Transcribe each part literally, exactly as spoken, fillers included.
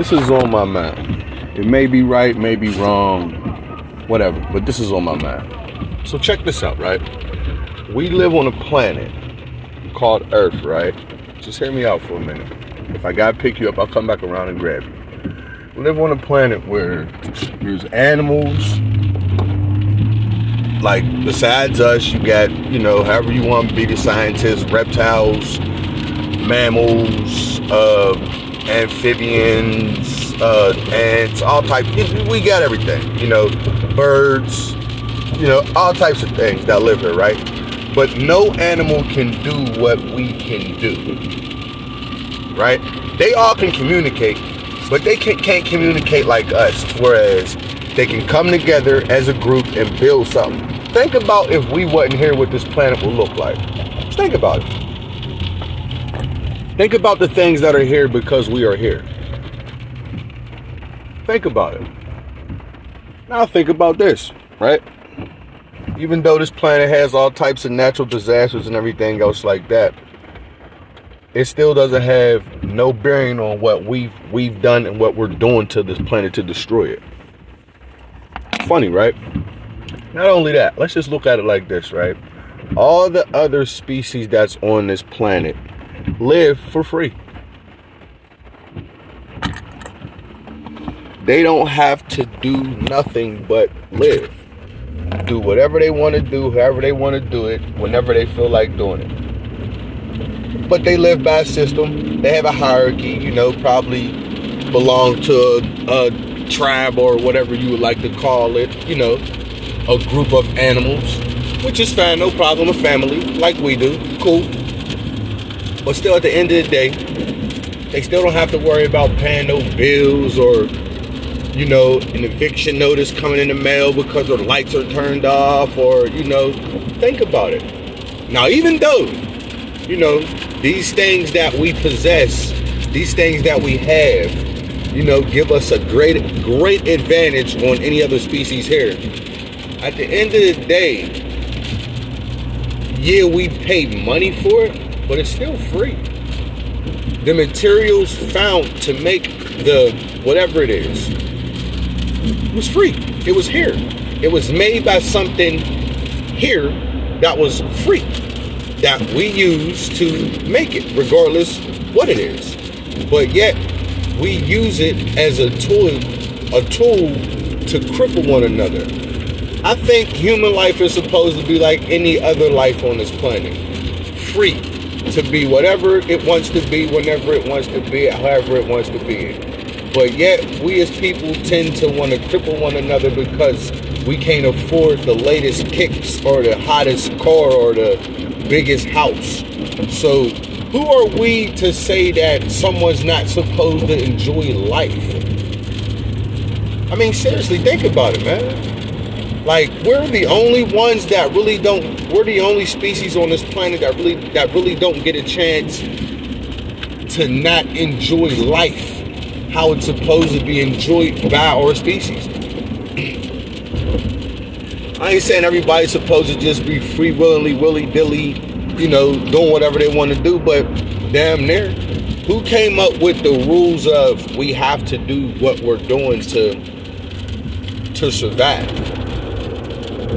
This is on my mind. It may be right, may be wrong, whatever, but this is on my mind. So check this out, right? We live on a planet called Earth, right? Just hear me out for a minute. If I gotta pick you up, I'll come back around and grab you. We live on a planet where there's animals, like besides us, you got, you know, however you want to be the scientist, reptiles, mammals, uh, amphibians, Uh, ants, all types. We got everything, you know, birds, you know, all types of things that live here, right? But no animal can do what we can do, right? They all can communicate, but they can, can't communicate like us, whereas they can come together as a group and build something. Think about if we wasn't here, what this planet would look like. Just think about it. Think about the things that are here because we are here. Think about it. Now think about this, right? Even though this planet has all types of natural disasters and everything else like that, it still doesn't have no bearing on what we've we've done and what we're doing to this planet to destroy it. Funny, right? Not only that, let's just look at it like this, right? All the other species that's on this planet live for free. They don't have to do nothing but live. Do whatever they want to do, however they want to do it, whenever they feel like doing it. But they live by a system. They have a hierarchy, you know, probably belong to a, a tribe or whatever you would like to call it, you know, a group of animals, which is fine, no problem, a family, like we do, cool. But still, at the end of the day, they still don't have to worry about paying no bills or, you know, an eviction notice coming in the mail because the lights are turned off, or, you know, think about it. Now, even though, you know, these things that we possess, these things that we have, you know, give us a great, great advantage on any other species here. At the end of the day, yeah, we pay money for it, but it's still free. The materials found to make the whatever it is, it was free. It was here. It was made by something here that was free, that we use to make it, regardless what it is. But yet, we use it as a tool, a tool to cripple one another. I think human life is supposed to be like any other life on this planet. Free to be whatever it wants to be, whenever it wants to be, however it wants to be. But yet, we as people tend to want to cripple one another because we can't afford the latest kicks or the hottest car or the biggest house. So, who are we to say that someone's not supposed to enjoy life? I mean, seriously, think about it, man. Like, we're the only ones that really don't, we're the only species on this planet that really, that really don't get a chance to not enjoy life how it's supposed to be enjoyed by our species. I ain't saying everybody's supposed to just be free willingly, willy-dilly, you know, doing whatever they want to do, but damn near. Who came up with the rules of we have to do what we're doing to, to survive?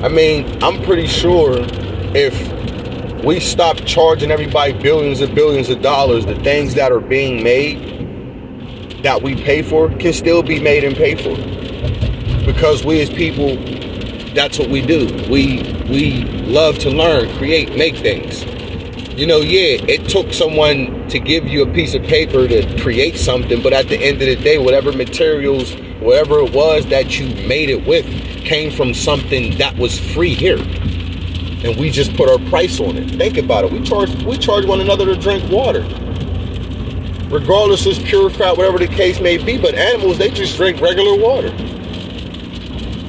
I mean, I'm pretty sure if we stop charging everybody billions and billions of dollars, the things that are being made that we pay for can still be made and paid for, because we as people, that's what we do. We we love to learn, create, make things. You know, yeah, it took someone to give you a piece of paper to create something, but at the end of the day, whatever materials, whatever it was that you made it with, came from something that was free here, and we just put our price on it. Think about it. We charge we charge one another to drink water. Regardless, it's purified, whatever the case may be. But animals, they just drink regular water.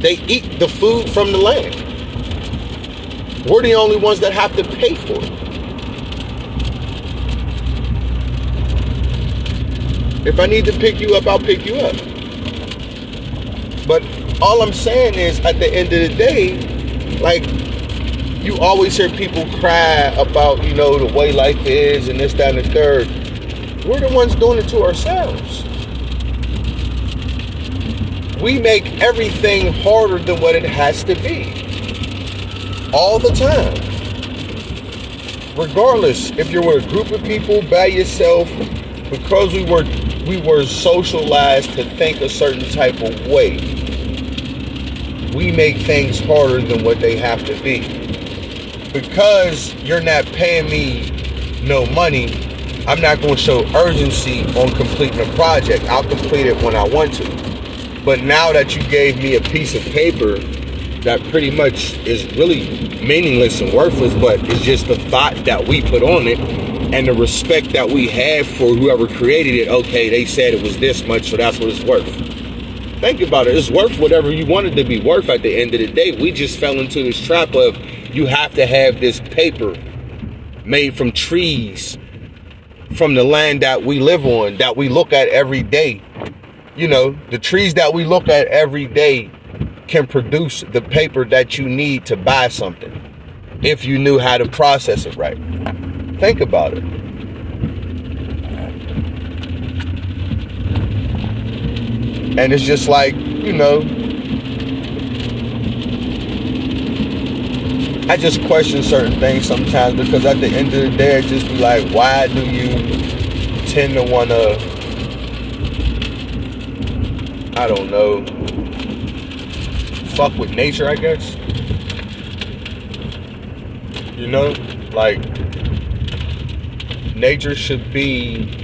They eat the food from the land. We're the only ones that have to pay for it. If I need to pick you up, I'll pick you up. But all I'm saying is, at the end of the day, like, you always hear people cry about, you know, the way life is and this, that, and the third. We're the ones doing it to ourselves. we make everything harder than what it has to be all the time. Regardless if you're with a group of people, by yourself, because we were we were socialized to think a certain type of way, we make things harder than what they have to be. Because you're not paying me no money, I'm not going to show urgency on completing a project. I'll complete it when I want to. But now that you gave me a piece of paper that pretty much is really meaningless and worthless, but it's just the thought that we put on it and the respect that we have for whoever created it. Okay, they said it was this much, so that's what it's worth. Think about it. It's worth whatever you want it to be worth at the end of the day. We just fell into this trap of you have to have this paper made from trees, from the land that we live on, that we look at every day. You know, the trees that we look at every day can produce the paper that you need to buy something if you knew how to process it right. Think about it. And it's just like, you know, I just question certain things sometimes, because at the end of the day, I just be like, why do you tend to want to, I don't know, fuck with nature, I guess? You know, like, nature should be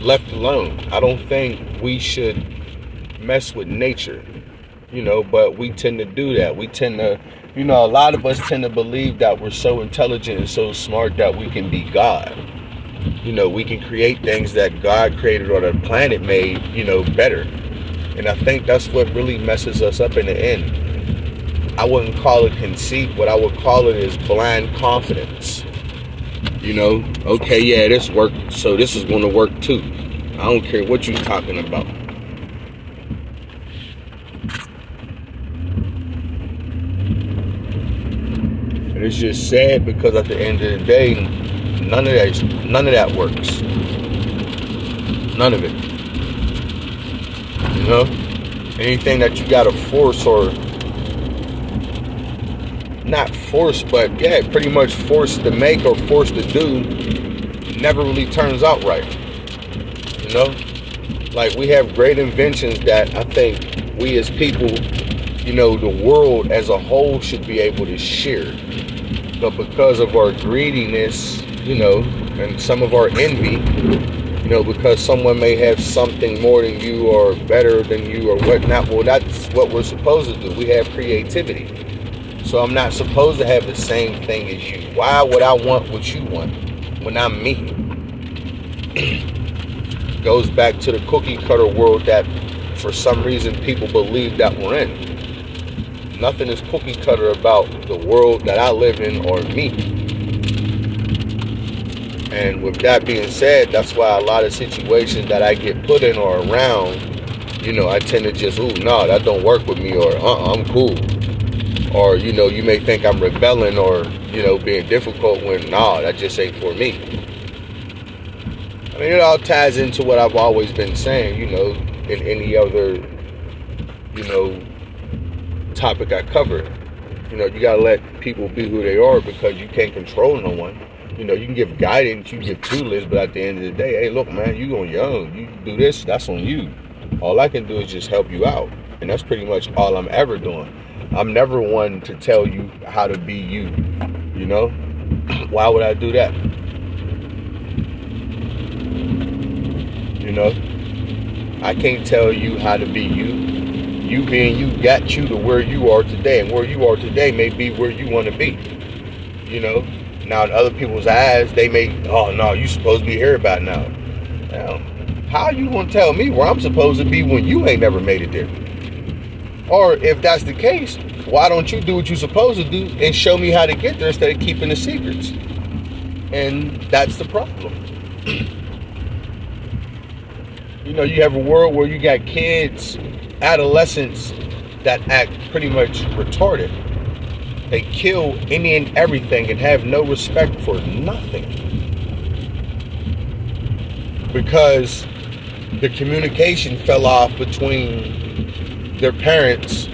left alone. I don't think we should mess with nature, you know, but we tend to do that. We tend to, you know, a lot of us tend to believe that we're so intelligent and so smart that we can be God. You know, we can create things that God created or the planet made, you know, better. And I think that's what really messes us up in the end. I wouldn't call it conceit. What I would call it is blind confidence. You know, okay, yeah, this worked, so this is going to work too. I don't care what you're talking about. And it's just sad, because at the end of the day, none of that, none of that works. None of it. You know, anything that you gotta force or not force, but yeah, pretty much force to make or force to do, never really turns out right. You know, like, we have great inventions that I think we as people, you know, the world as a whole should be able to share. But because of our greediness, you know, and some of our envy, you know, because someone may have something more than you or better than you or whatnot, well, that's what we're supposed to do. We have creativity. So I'm not supposed to have the same thing as you. Why would I want what you want when I'm me? Goes back to the cookie cutter world that for some reason people believe that we're in. Nothing is cookie cutter about the world that I live in or me. And with that being said, that's why a lot of situations that I get put in or around, you know, I tend to just, ooh, no, that don't work with me, or uh-uh, I'm cool. Or, you know, you may think I'm rebelling or, you know, being difficult when, nah, that just ain't for me. I mean, it all ties into what I've always been saying, you know, in any other, you know, topic I covered. You know, you gotta let people be who they are, because you can't control no one. You know, you can give guidance, you can give tutelage, but at the end of the day, hey, look, man, you on your own. You do this, that's on you. All I can do is just help you out, and that's pretty much all I'm ever doing. I'm never one to tell you how to be you. You know, why would I do that? You know, I can't tell you how to be you. You being you got you to where you are today, and where you are today may be where you want to be. You know, now in other people's eyes, they may, oh no, you supposed to be here by now. Now, how are you gonna tell me where I'm supposed to be when you ain't never made it there? Or if that's the case, why don't you do what you're supposed to do and show me how to get there instead of keeping the secrets? And that's the problem. You know, you have a world where you got kids, adolescents that act pretty much retarded. They kill any and everything and have no respect for nothing. Because the communication fell off between their parents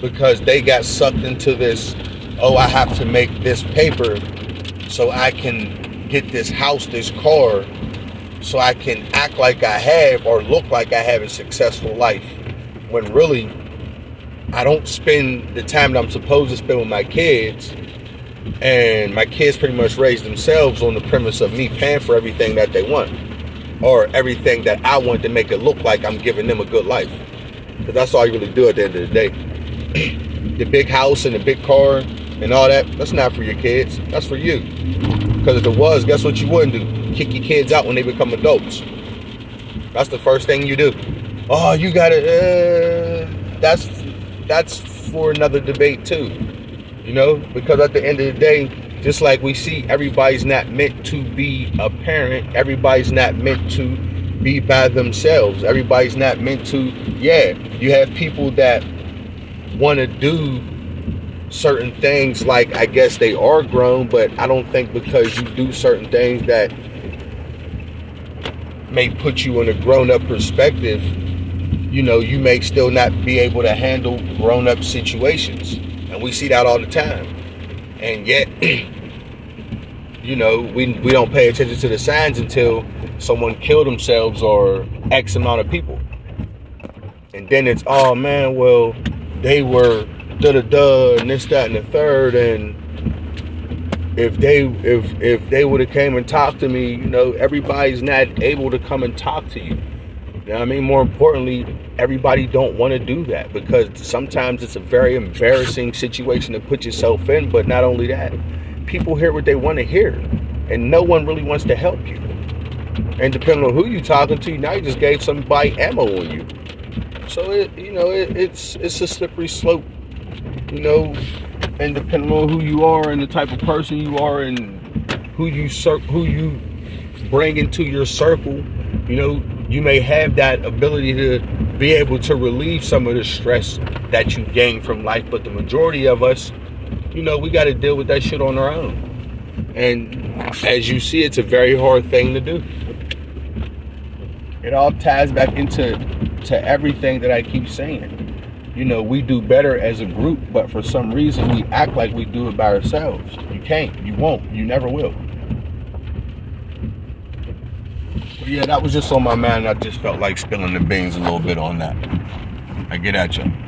because they got sucked into this, oh, I have to make this paper so I can get this house, this car, so I can act like I have or look like I have a successful life, when really I don't spend the time that I'm supposed to spend with my kids. And my kids pretty much raise themselves on the premise of me paying for everything that they want, or everything that I want, to make it look like I'm giving them a good life. Because that's all you really do at the end of the day. The big house and the big car and all that, that's not for your kids. That's for you. Because if it was, guess what you wouldn't do? Kick your kids out when they become adults. That's the first thing you do. Oh, you got to... Uh, that's, that's for another debate too. You know, because at the end of the day, just like we see, everybody's not meant to be a parent. Everybody's not meant to be by themselves. Everybody's not meant to, yeah, you have people that want to do certain things, like I guess they are grown, but I don't think because you do certain things that may put you in a grown-up perspective, you know, you may still not be able to handle grown-up situations. And we see that all the time. And yet, you know, we we don't pay attention to the signs until someone killed themselves or X amount of people. And then it's, oh man, well, they were da-da-da and this, that, and the third. And if they if if they would have came and talked to me, you know, everybody's not able to come and talk to you. You know what I mean? More importantly, everybody don't want to do that, because sometimes it's a very embarrassing situation to put yourself in. But not only that, people hear what they want to hear, and no one really wants to help you. And depending on who you're talking to, now you just gave somebody ammo on you. So it, you know, it, it's it's a slippery slope, you know. And depending on who you are and the type of person you are and who you cir- who you bring into your circle, you know, you may have that ability to be able to relieve some of the stress that you gain from life. But the majority of us, you know, we got to deal with that shit on our own. And as you see, it's a very hard thing to do. It all ties back into to everything that I keep saying. You know, we do better as a group, but for some reason we act like we do it by ourselves. You can't, you won't, you never will. Yeah, that was just on my mind. I just felt like spilling the beans a little bit on that. I get at you.